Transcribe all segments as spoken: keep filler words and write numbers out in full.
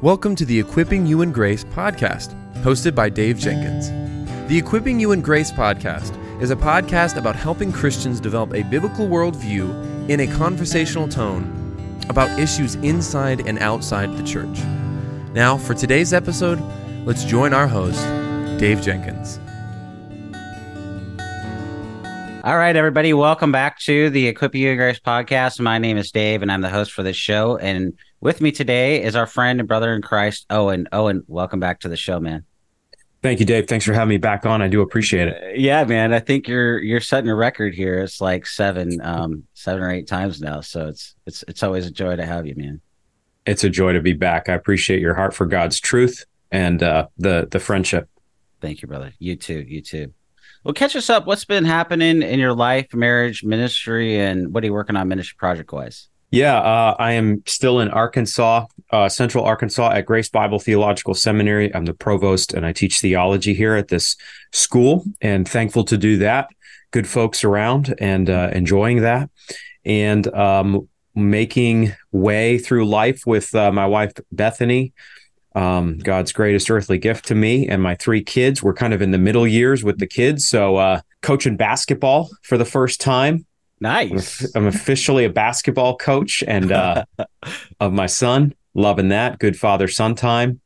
Welcome to the Equipping You in Grace podcast, hosted by Dave Jenkins. The Equipping You in Grace podcast is a podcast about helping Christians develop a biblical worldview in a conversational tone about issues inside and outside the church. Now, for today's episode, let's join our host, Dave Jenkins. All right, everybody, welcome back to the Equip You in Grace podcast. My name is Dave, and I'm the host for this show. And with me today is our friend and brother in Christ, Owen. Owen, welcome back to the show, man. Thank you, Dave. Thanks for having me back on. I do appreciate it. Yeah, man. I think you're you're setting a record here. It's like seven, um, seven or eight times now. So it's it's it's always a joy to have you, man. It's a joy to be back. I appreciate your heart for God's truth and uh, the the friendship. Thank you, brother. You too. You too. Well, catch us up. What's been happening in your life, marriage, ministry, and what are you working on ministry project-wise? Yeah, uh, I am still in Arkansas, uh, Central Arkansas at Grace Bible Theological Seminary. I'm the provost, and I teach theology here at this school, and thankful to do that. Good folks around and uh, enjoying that, and um, making way through life with uh, my wife, Bethany, Um, God's greatest earthly gift to me and my three kids. We're kind of in the middle years with the kids. So uh, coaching basketball for the first time. Nice. I'm, I'm officially a basketball coach and uh, of my son. Loving that. Good father-son time.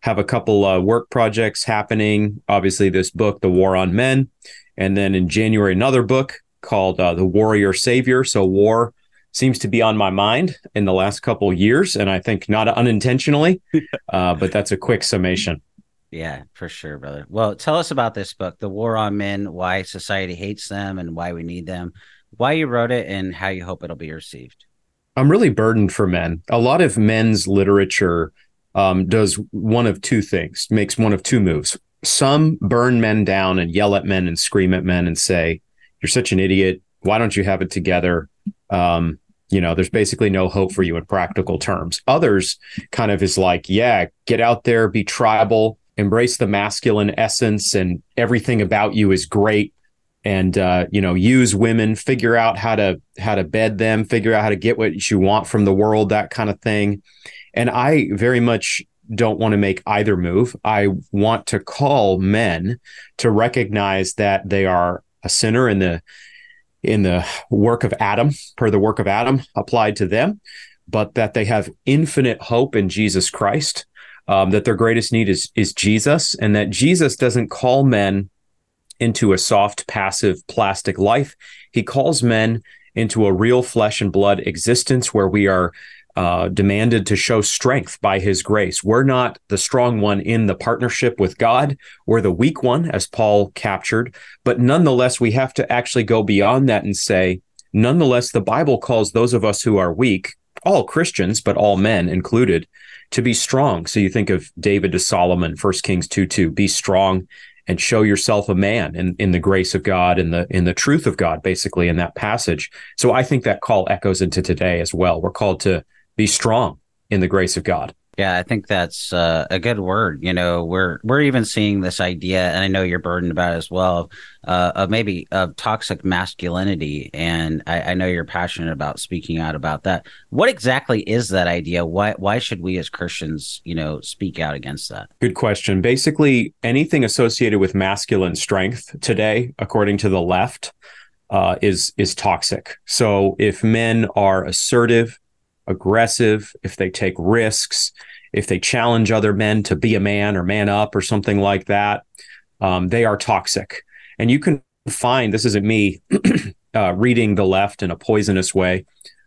Have a couple uh, work projects happening. Obviously, this book, The War on Men. And then in January, another book called uh, The Warrior Savior. So war seems to be on my mind in the last couple of years, and I think not unintentionally, uh, but that's a quick summation. Yeah, for sure, brother. Well, tell us about this book, The War on Men, Why Society Hates Them and Why We Need Them, why you wrote it and how you hope it'll be received. I'm really burdened for men. A lot of men's literature um, does one of two things, makes one of two moves. Some burn men down and yell at men and scream at men and say, "You're such an idiot. Why don't you have it together? Um, You know, there's basically no hope for you in practical terms." Others kind of is like, yeah, get out there, be tribal, embrace the masculine essence, and everything about you is great. And, uh, you know, use women, figure out how to how to bed them, figure out how to get what you want from the world, that kind of thing. And I very much don't want to make either move. I want to call men to recognize that they are a sinner in the in the work of Adam, per the work of Adam applied to them, but that they have infinite hope in Jesus Christ, um, that their greatest need is, is Jesus, and that Jesus doesn't call men into a soft, passive, plastic life. He calls men into a real flesh and blood existence where we are uh, demanded to show strength by his grace. We're not the strong one in the partnership with God. We're the weak one, as Paul captured. But nonetheless, we have to actually go beyond that and say, nonetheless, the Bible calls those of us who are weak, all Christians, but all men included, to be strong. So you think of David to Solomon, First Kings two two, be strong and show yourself a man in, in the grace of God and the in the truth of God, basically, in that passage. So I think that call echoes into today as well. We're called to be strong in the grace of God. Yeah, I think that's uh, a good word. You know, we're we're even seeing this idea, and I know you're burdened about it as well, uh, of maybe of toxic masculinity. And I, I know you're passionate about speaking out about that. What exactly is that idea? Why why should we as Christians, you know, speak out against that? Good question. Basically, anything associated with masculine strength today, according to the left, uh, is is toxic. So if men are assertive, aggressive, if they take risks, if they challenge other men to be a man or man up or something like that, um, they are toxic. And you can find, this isn't me uh, reading the left in a poisonous way.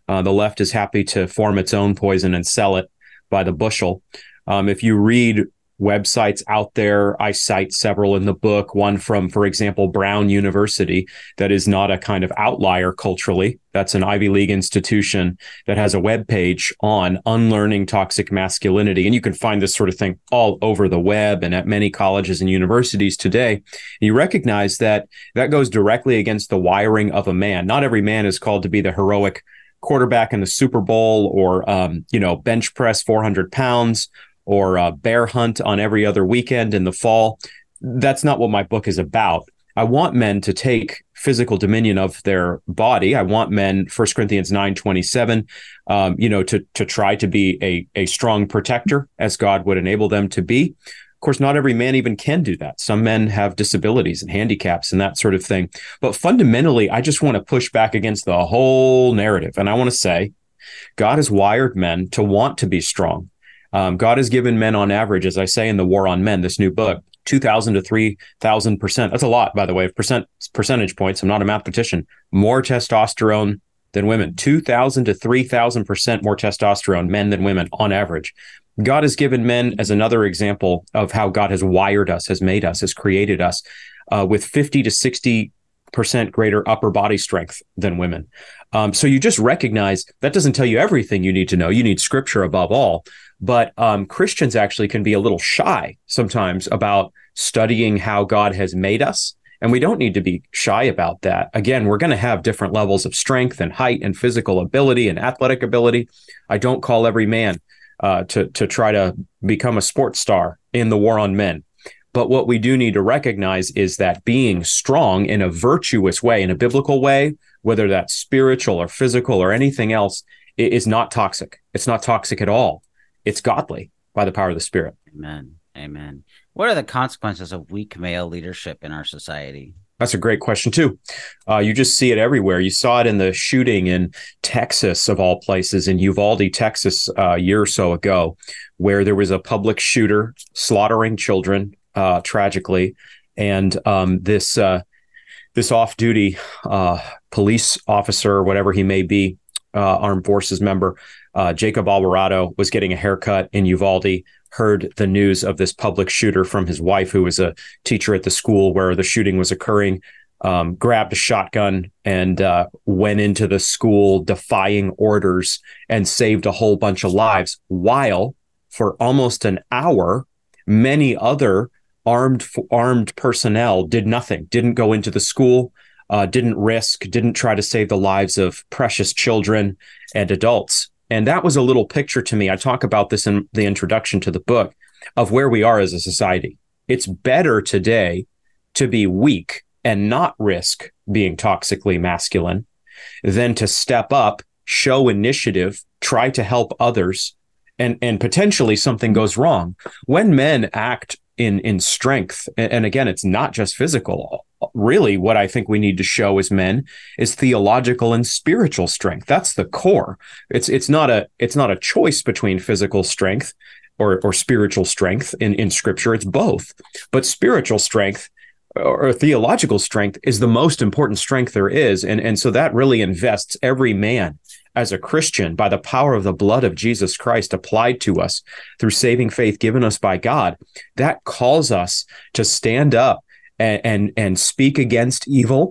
Uh, the left is happy to form its own poison and sell it by the bushel. Um, if you read websites out there, I cite several in the book, one from, for example, Brown University, that is not a kind of outlier culturally. That's an Ivy League institution that has a webpage on unlearning toxic masculinity. And you can find this sort of thing all over the web and at many colleges and universities today. And you recognize that that goes directly against the wiring of a man. Not every man is called to be the heroic quarterback in the Super Bowl or, um, you know, bench press four hundred pounds or a bear hunt on every other weekend in the fall. That's not what my book is about. I want men to take physical dominion of their body. I want men, First Corinthians nine twenty-seven, um, you know, to to try to be a, a strong protector as God would enable them to be. Of course, not every man even can do that. Some men have disabilities and handicaps and that sort of thing. But fundamentally, I just want to push back against the whole narrative. And I want to say, God has wired men to want to be strong. Um, God has given men on average, as I say in The War on Men, this new book, two thousand to three thousand percent. That's a lot, by the way, of percent, percentage points. I'm not a mathematician. More testosterone than women. two thousand to three thousand percent more testosterone, men than women, on average. God has given men as another example of how God has wired us, has made us, has created us, uh, with fifty to sixty percent greater upper body strength than women. Um, so you just recognize that doesn't tell you everything you need to know. You need scripture above all. But um, Christians actually can be a little shy sometimes about studying how God has made us. And we don't need to be shy about that. Again, we're going to have different levels of strength and height and physical ability and athletic ability. I don't call every man uh, to, to try to become a sports star in The War on Men. But what we do need to recognize is that being strong in a virtuous way, in a biblical way, whether that's spiritual or physical or anything else, is not toxic. It's not toxic at all. It's godly by the power of the Spirit. Amen. Amen. What are the consequences of weak male leadership in our society? That's a great question, too. Uh, you just see it everywhere. You saw it in the shooting in Texas, of all places, in Uvalde, Texas, uh, a year or so ago, where there was a public shooter slaughtering children, uh, tragically. And um, this uh, this off-duty uh, police officer, whatever he may be, uh, armed forces member, Uh, Jacob Alvarado, was getting a haircut in Uvalde, heard the news of this public shooter from his wife, who was a teacher at the school where the shooting was occurring, um, grabbed a shotgun and uh, went into the school defying orders and saved a whole bunch of lives, while for almost an hour, many other armed armed personnel did nothing, didn't go into the school, uh, didn't risk, didn't try to save the lives of precious children and adults. And that was a little picture to me. I talk about this in the introduction to the book of where we are as a society. It's better today to be weak and not risk being toxically masculine than to step up, show initiative, try to help others, and, and potentially something goes wrong. When men act in, in strength, and again, it's not just physical. Really, what I think we need to show as men is theological and spiritual strength. That's the core. It's it's not a it's not a choice between physical strength or or spiritual strength in, in Scripture. It's both. But spiritual strength or theological strength is the most important strength there is. And, and so that really invests every man as a Christian by the power of the blood of Jesus Christ applied to us through saving faith given us by God. That calls us to stand up And, and and speak against evil,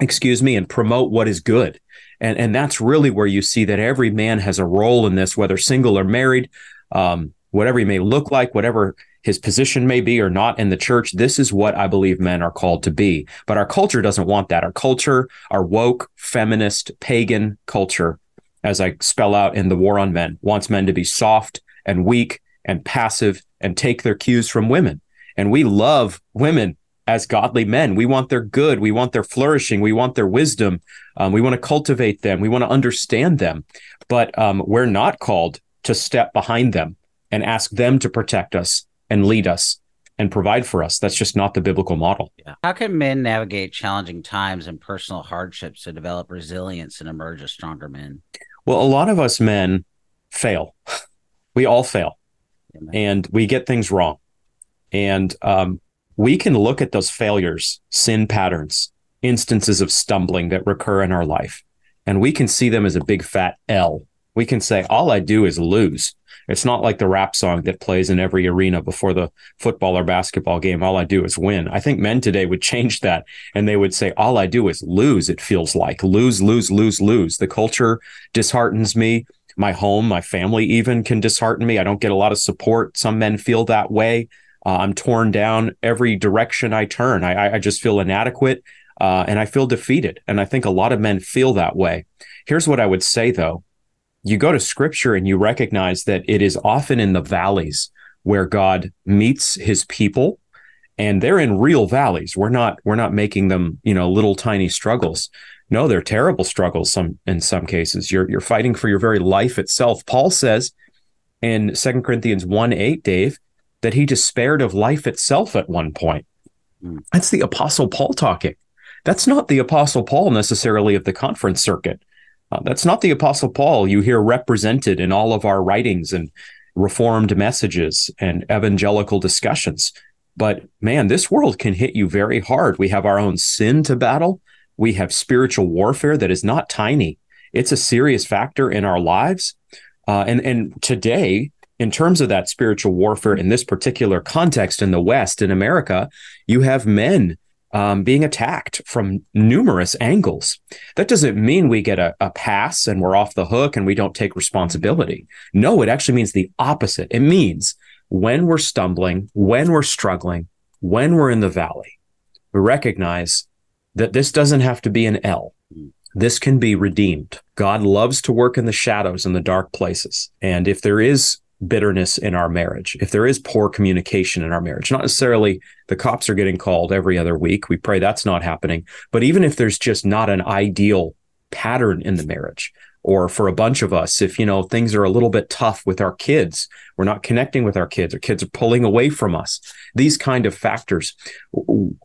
excuse me, and promote what is good. And, and that's really where you see that every man has a role in this, whether single or married, um, whatever he may look like, whatever his position may be or not in the church. This is what I believe men are called to be. But our culture doesn't want that. Our culture, our woke, feminist, pagan culture, as I spell out in The War on Men, wants men to be soft and weak and passive and take their cues from women. And we love women as godly men. We want their good. We want their flourishing. We want their wisdom. Um, we want to cultivate them. We want to understand them. But um, we're not called to step behind them and ask them to protect us and lead us and provide for us. That's just not the biblical model. Yeah. How can men navigate challenging times and personal hardships to develop resilience and emerge as stronger men? Well, a lot of us men fail. We all fail. Amen. And we get things wrong. And um, we can look at those failures, sin patterns, instances of stumbling that recur in our life, and we can see them as a big fat L. We can say, all I do is lose. It's not like the rap song that plays in every arena before the football or basketball game. All I do is win. I think men today would change that, and they would say, all I do is lose. It feels like lose, lose, lose, lose. The culture disheartens me. My home, my family even can dishearten me. I don't get a lot of support. Some men feel that way. Uh, I'm torn down every direction I turn. I, I just feel inadequate uh, and I feel defeated. And I think a lot of men feel that way. Here's what I would say, though. You go to Scripture and you recognize that it is often in the valleys where God meets his people and they're in real valleys. We're not we're not making them, you know, little tiny struggles. No, they're terrible struggles. Some in some cases, you're you're fighting for your very life itself. Paul says in Second Corinthians one eight, Dave, that he despaired of life itself at one point. Mm. That's the Apostle Paul talking. That's not the Apostle Paul necessarily of the conference circuit. Uh, that's not the Apostle Paul you hear represented in all of our writings and Reformed messages and evangelical discussions. But man, this world can hit you very hard. We have our own sin to battle. We have spiritual warfare that is not tiny. It's a serious factor in our lives. Uh, and, and today, in terms of that spiritual warfare in this particular context in the West, in America, you have men um, being attacked from numerous angles. That doesn't mean we get a, a pass and we're off the hook and we don't take responsibility. No, it actually means the opposite. It means when we're stumbling, when we're struggling, when we're in the valley, we recognize that this doesn't have to be an L. This can be redeemed. God loves to work in the shadows and the dark places. And if there is bitterness in our marriage, if there is poor communication in our marriage, not necessarily the cops are getting called every other week, we pray that's not happening, but even if there's just not an ideal pattern in the marriage, or for a bunch of us, if, you know, things are a little bit tough with our kids, we're not connecting with our kids, our kids are pulling away from us, these kind of factors,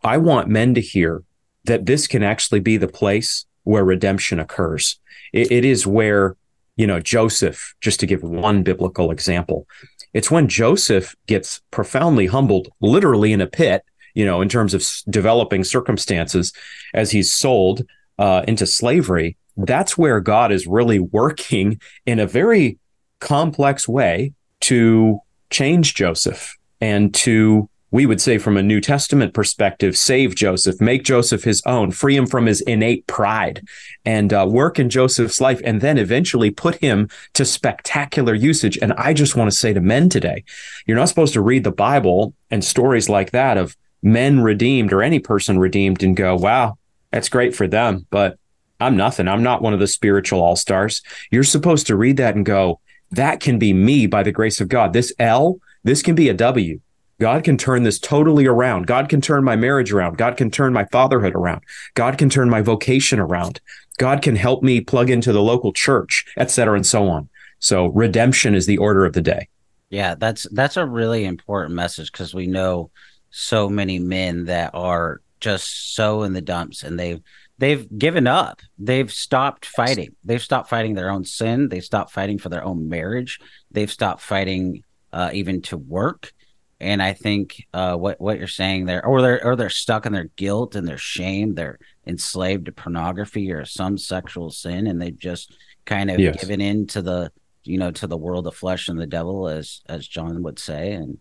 I want men to hear that this can actually be the place where redemption occurs. It, it is where, you know, Joseph, just to give one biblical example, it's when Joseph gets profoundly humbled, literally in a pit, you know, in terms of s- developing circumstances as he's sold uh, into slavery. That's where God is really working in a very complex way to change Joseph and to, we would say from a New Testament perspective, save Joseph, make Joseph his own, free him from his innate pride, and uh, work in Joseph's life, and then eventually put him to spectacular usage. And I just want to say to men today, you're not supposed to read the Bible and stories like that of men redeemed or any person redeemed and go, wow, that's great for them, but I'm nothing. I'm not one of the spiritual all-stars. You're supposed to read that and go, that can be me by the grace of God. This L, this can be a W. God can turn this totally around. God can turn my marriage around. God can turn my fatherhood around. God can turn my vocation around. God can help me plug into the local church, et cetera, and so on. So redemption is the order of the day. Yeah, that's that's a really important message, because we know so many men that are just so in the dumps, and they've they've given up. They've stopped fighting. They've stopped fighting their own sin. They've stopped fighting for their own marriage. They've stopped fighting uh, even to work. And I think uh, what what you're saying there, or they're or they're stuck in their guilt and their shame. They're enslaved to pornography or some sexual sin, and they've just kind of yes. given in to the you know to the world of flesh and the devil, as as John would say. And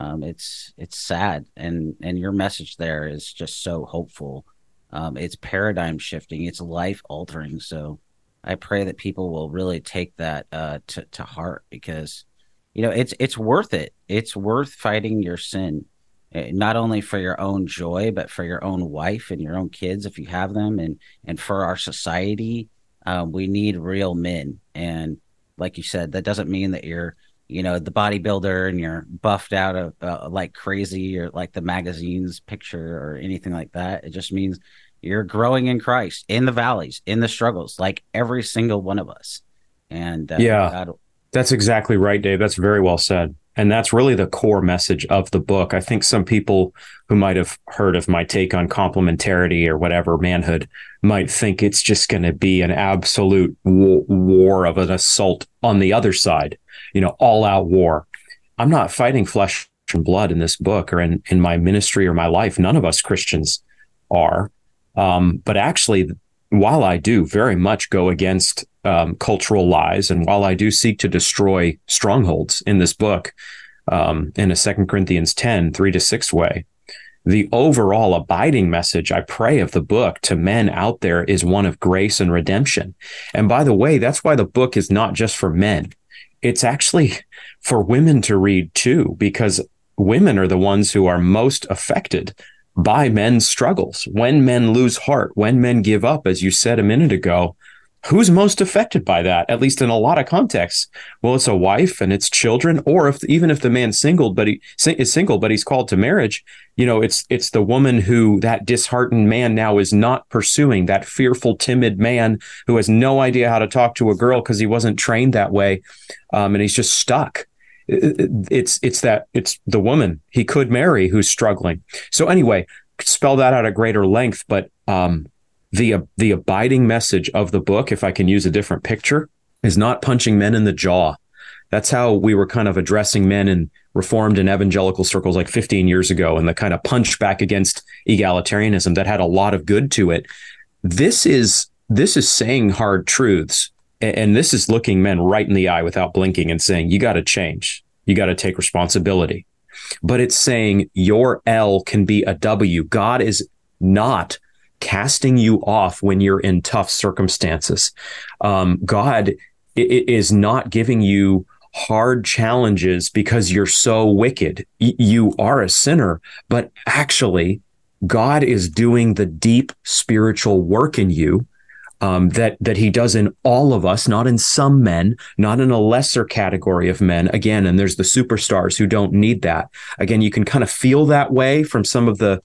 um, it's it's sad. And and your message there is just so hopeful. Um, it's paradigm shifting. It's life altering. So I pray that people will really take that uh, to to heart, because you know, it's it's worth it. It's worth fighting your sin, not only for your own joy, but for your own wife and your own kids, if you have them, and and for our society. Uh, we need real men. And like you said, that doesn't mean that you're, you know, the bodybuilder and you're buffed out of uh, like crazy, or like the magazine's picture or anything like that. It just means you're growing in Christ, in the valleys, in the struggles, like every single one of us. And uh, yeah. God, that's exactly right, Dave. That's very well said. And that's really the core message of the book. I think some people who might have heard of my take on complementarity or whatever, manhood, might think it's just going to be an absolute war, war of an assault on the other side, you know, all out war. I'm not fighting flesh and blood in this book or in, in my ministry or my life. None of us Christians are. Um, but actually, while I do very much go against Um, cultural lies, and while I do seek to destroy strongholds in this book, um, in a Second Corinthians ten, three to six way, the overall abiding message I pray of the book to men out there is one of grace and redemption. And by the way, that's why the book is not just for men. It's actually for women to read too, because women are the ones who are most affected by men's struggles. When men lose heart, when men give up, as you said a minute ago, who's most affected by that, at least in a lot of contexts? Well, it's a wife and it's children, or if even if the man's single, but he is single, but he's called to marriage, you know, it's it's the woman who that disheartened man now is not pursuing, that fearful, timid man who has no idea how to talk to a girl because he wasn't trained that way. Um, and he's just stuck. It's it's that it's the woman he could marry who's struggling. So anyway, spell that out at greater length, but um The the abiding message of the book, if I can use a different picture, is not punching men in the jaw. That's how we were kind of addressing men in Reformed and evangelical circles like fifteen years ago, and the kind of punch back against egalitarianism that had a lot of good to it. This is this is saying hard truths, and this is looking men right in the eye without blinking and saying, you got to change. You got to take responsibility. But it's saying your L can be a W. God is not casting you off when you're in tough circumstances. Um, God is not giving you hard challenges because you're so wicked. You are a sinner, but actually God is doing the deep spiritual work in you um, that, that he does in all of us, not in some men, not in a lesser category of men. Again, and there's the superstars who don't need that. Again, you can kind of feel that way from some of the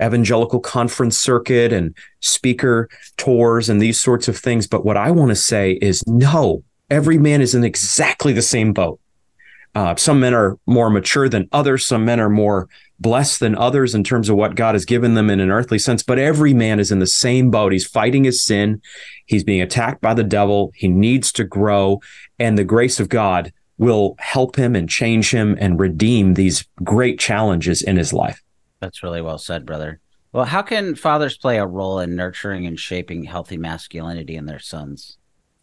evangelical conference circuit and speaker tours and these sorts of things. But what I want to say is, no, every man is in exactly the same boat. Uh, some men are more mature than others. Some men are more blessed than others in terms of what God has given them in an earthly sense. But every man is in the same boat. He's fighting his sin. He's being attacked by the devil. He needs to grow. And the grace of God will help him and change him and redeem these great challenges in his life. That's really well said, brother. Well, how can fathers play a role in nurturing and shaping healthy masculinity in their sons?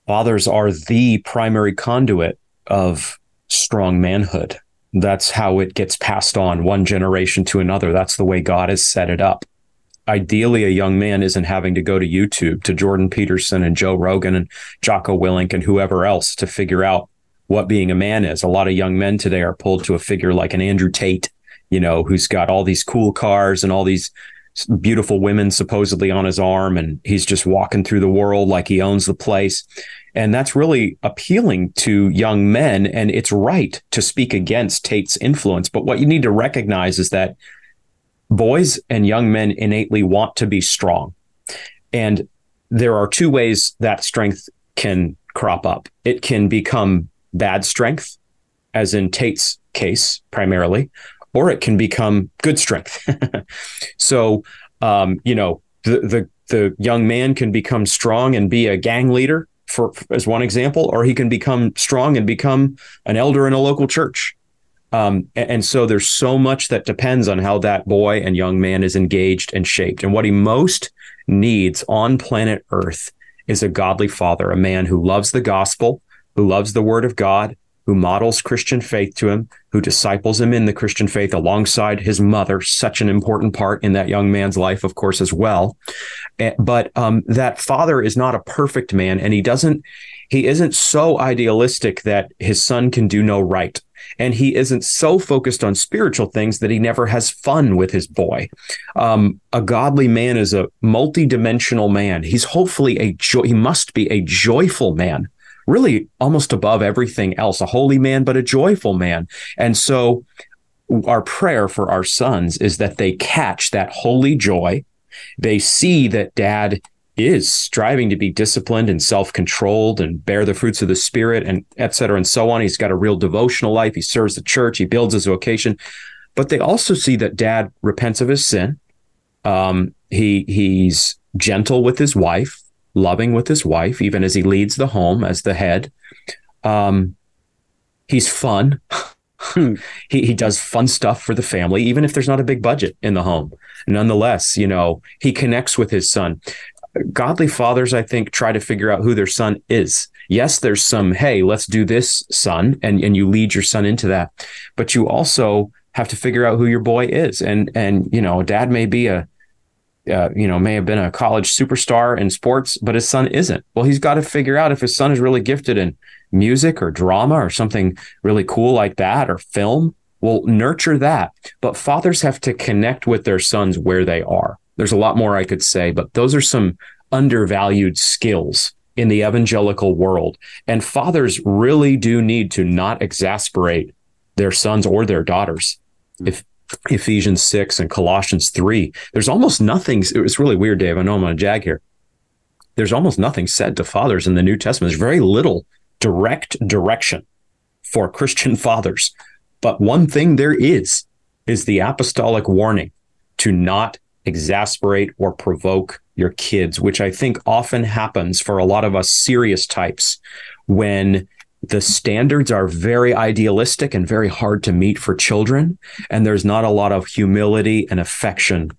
Fathers are the primary conduit of strong manhood. That's how it gets passed on one generation to another. That's the way God has set it up. Ideally, a young man isn't having to go to YouTube, to Jordan Peterson and Joe Rogan and Jocko Willink and whoever else to figure out what being a man is. A lot of young men today are pulled to a figure like an Andrew Tate, you know, who's got all these cool cars and all these beautiful women supposedly on his arm, and he's just walking through the world like he owns the place. And that's really appealing to young men, and it's right to speak against Tate's influence. But what you need to recognize is that boys and young men innately want to be strong. And there are two ways that strength can crop up. It can become bad strength, as in Tate's case primarily, or it can become good strength. So, um, you know, the, the the young man can become strong and be a gang leader, for, for as one example, or he can become strong and become an elder in a local church. Um, and, and so there's so much that depends on how that boy and young man is engaged and shaped. And what he most needs on planet Earth is a godly father, a man who loves the gospel, who loves the word of God, who models Christian faith to him, who disciples him in the Christian faith alongside his mother, such an important part in that young man's life, of course, as well. But um, that father is not a perfect man, and he doesn't, he isn't so idealistic that his son can do no right. And he isn't so focused on spiritual things that he never has fun with his boy. Um, a godly man is a multidimensional man. He's hopefully a joy, he must be a joyful man, really almost above everything else, a holy man, but a joyful man. And so our prayer for our sons is that they catch that holy joy. They see that dad is striving to be disciplined and self-controlled and bear the fruits of the Spirit, and et cetera, and so on. He's got a real devotional life. He serves the church. He builds his vocation. But they also see that dad repents of his sin. Um, he he's gentle with his wife, loving with his wife, even as he leads the home as the head. Um, he's fun. he, he does fun stuff for the family, even if there's not a big budget in the home. Nonetheless, you know, he connects with his son. Godly fathers, I think, try to figure out who their son is. Yes, there's some, hey, let's do this, son, and, and you lead your son into that. But you also have to figure out who your boy is. And, and you know, dad may be a Uh, you know, may have been a college superstar in sports, but his son isn't. Well, he's got to figure out if his son is really gifted in music or drama or something really cool like that, or film. Well, nurture that. But fathers have to connect with their sons where they are. There's a lot more I could say, but those are some undervalued skills in the evangelical world. And fathers really do need to not exasperate their sons or their daughters. Mm-hmm. If Ephesians six and Colossians three, there's almost nothing. It's really weird, Dave. I know I'm on a jag here. There's almost nothing said to fathers in the New Testament. There's very little direct direction for Christian fathers. But one thing there is, is the apostolic warning to not exasperate or provoke your kids, which I think often happens for a lot of us serious types when the standards are very idealistic and very hard to meet for children. And there's not a lot of humility and affection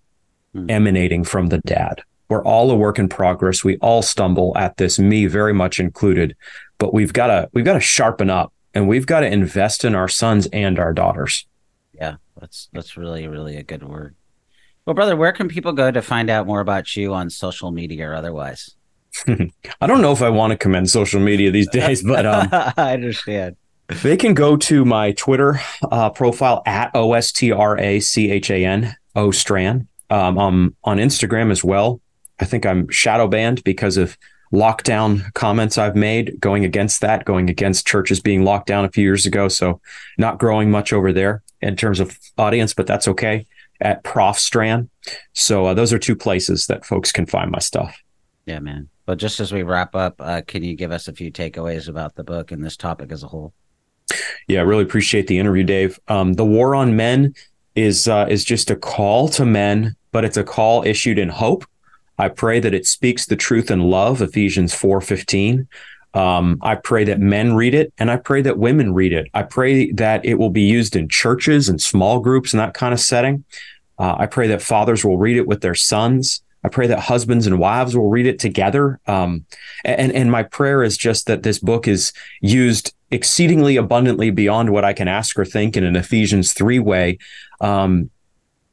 mm. emanating from the dad. We're all a work in progress. We all stumble at this, me very much included, but we've got to, we've got to sharpen up, and we've got to invest in our sons and our daughters. Yeah, that's, that's really, really a good word. Well, brother, where can people go to find out more about you on social media or otherwise? I don't know if I want to commend social media these days, but um, I understand. They can go to my Twitter uh, profile at O S T R A C H A N, Ostran. Um, um, on Instagram as well. I think I'm shadow banned because of lockdown comments I've made going against that, going against churches being locked down a few years ago. So not growing much over there in terms of audience, but that's okay. At Prof Stran. So uh, those are two places that folks can find my stuff. Yeah, man. But just as we wrap up, uh, can you give us a few takeaways about the book and this topic as a whole? Yeah, I really appreciate the interview, Dave. Um, the War on Men is uh, is just a call to men, but it's a call issued in hope. I pray that it speaks the truth in love, Ephesians four fifteen. Um, I pray that men read it, and I pray that women read it. I pray that it will be used in churches and small groups and that kind of setting. Uh, I pray that fathers will read it with their sons. I pray that husbands and wives will read it together. Um, and, and my prayer is just that this book is used exceedingly abundantly beyond what I can ask or think in an Ephesians three way um,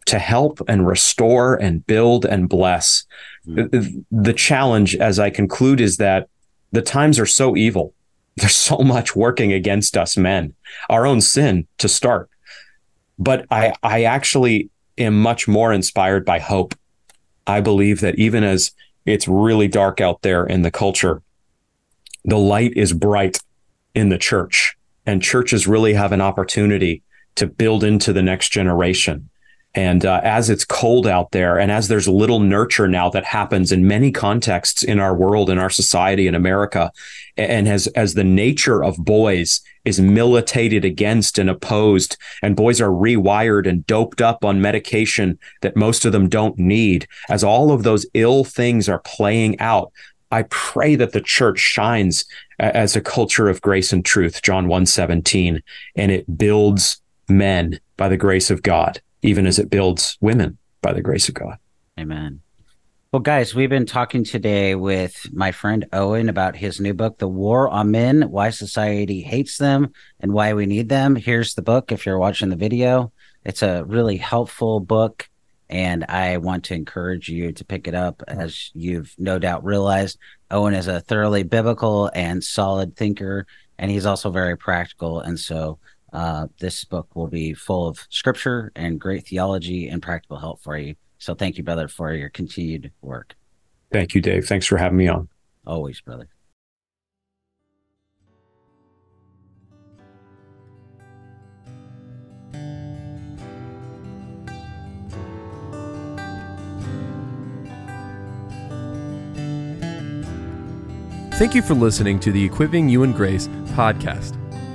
to help and restore and build and bless. Mm-hmm. The challenge, as I conclude, is that the times are so evil. There's so much working against us men, our own sin to start. But I, I actually am much more inspired by hope. I believe that even as it's really dark out there in the culture, the light is bright in the church, and churches really have an opportunity to build into the next generation. And uh, as it's cold out there, and as there's little nurture now that happens in many contexts in our world, in our society, in America, and as as the nature of boys is militated against and opposed, and boys are rewired and doped up on medication that most of them don't need, as all of those ill things are playing out, I pray that the church shines as a culture of grace and truth, John one seventeen, and it builds men by the grace of God, even as it builds women by the grace of God. Amen. Well, guys, we've been talking today with my friend Owen about his new book, The War on Men: Why Society Hates Them and Why We Need Them. Here's the book if you're watching the video. It's a really helpful book, and I want to encourage you to pick it up. As you've no doubt realized, Owen is a thoroughly biblical and solid thinker, and he's also very practical. And so Uh, this book will be full of scripture and great theology and practical help for you. So thank you, brother, for your continued work. Thank you, Dave. Thanks for having me on. Always, brother. Thank you for listening to the Equipping You in Grace podcast.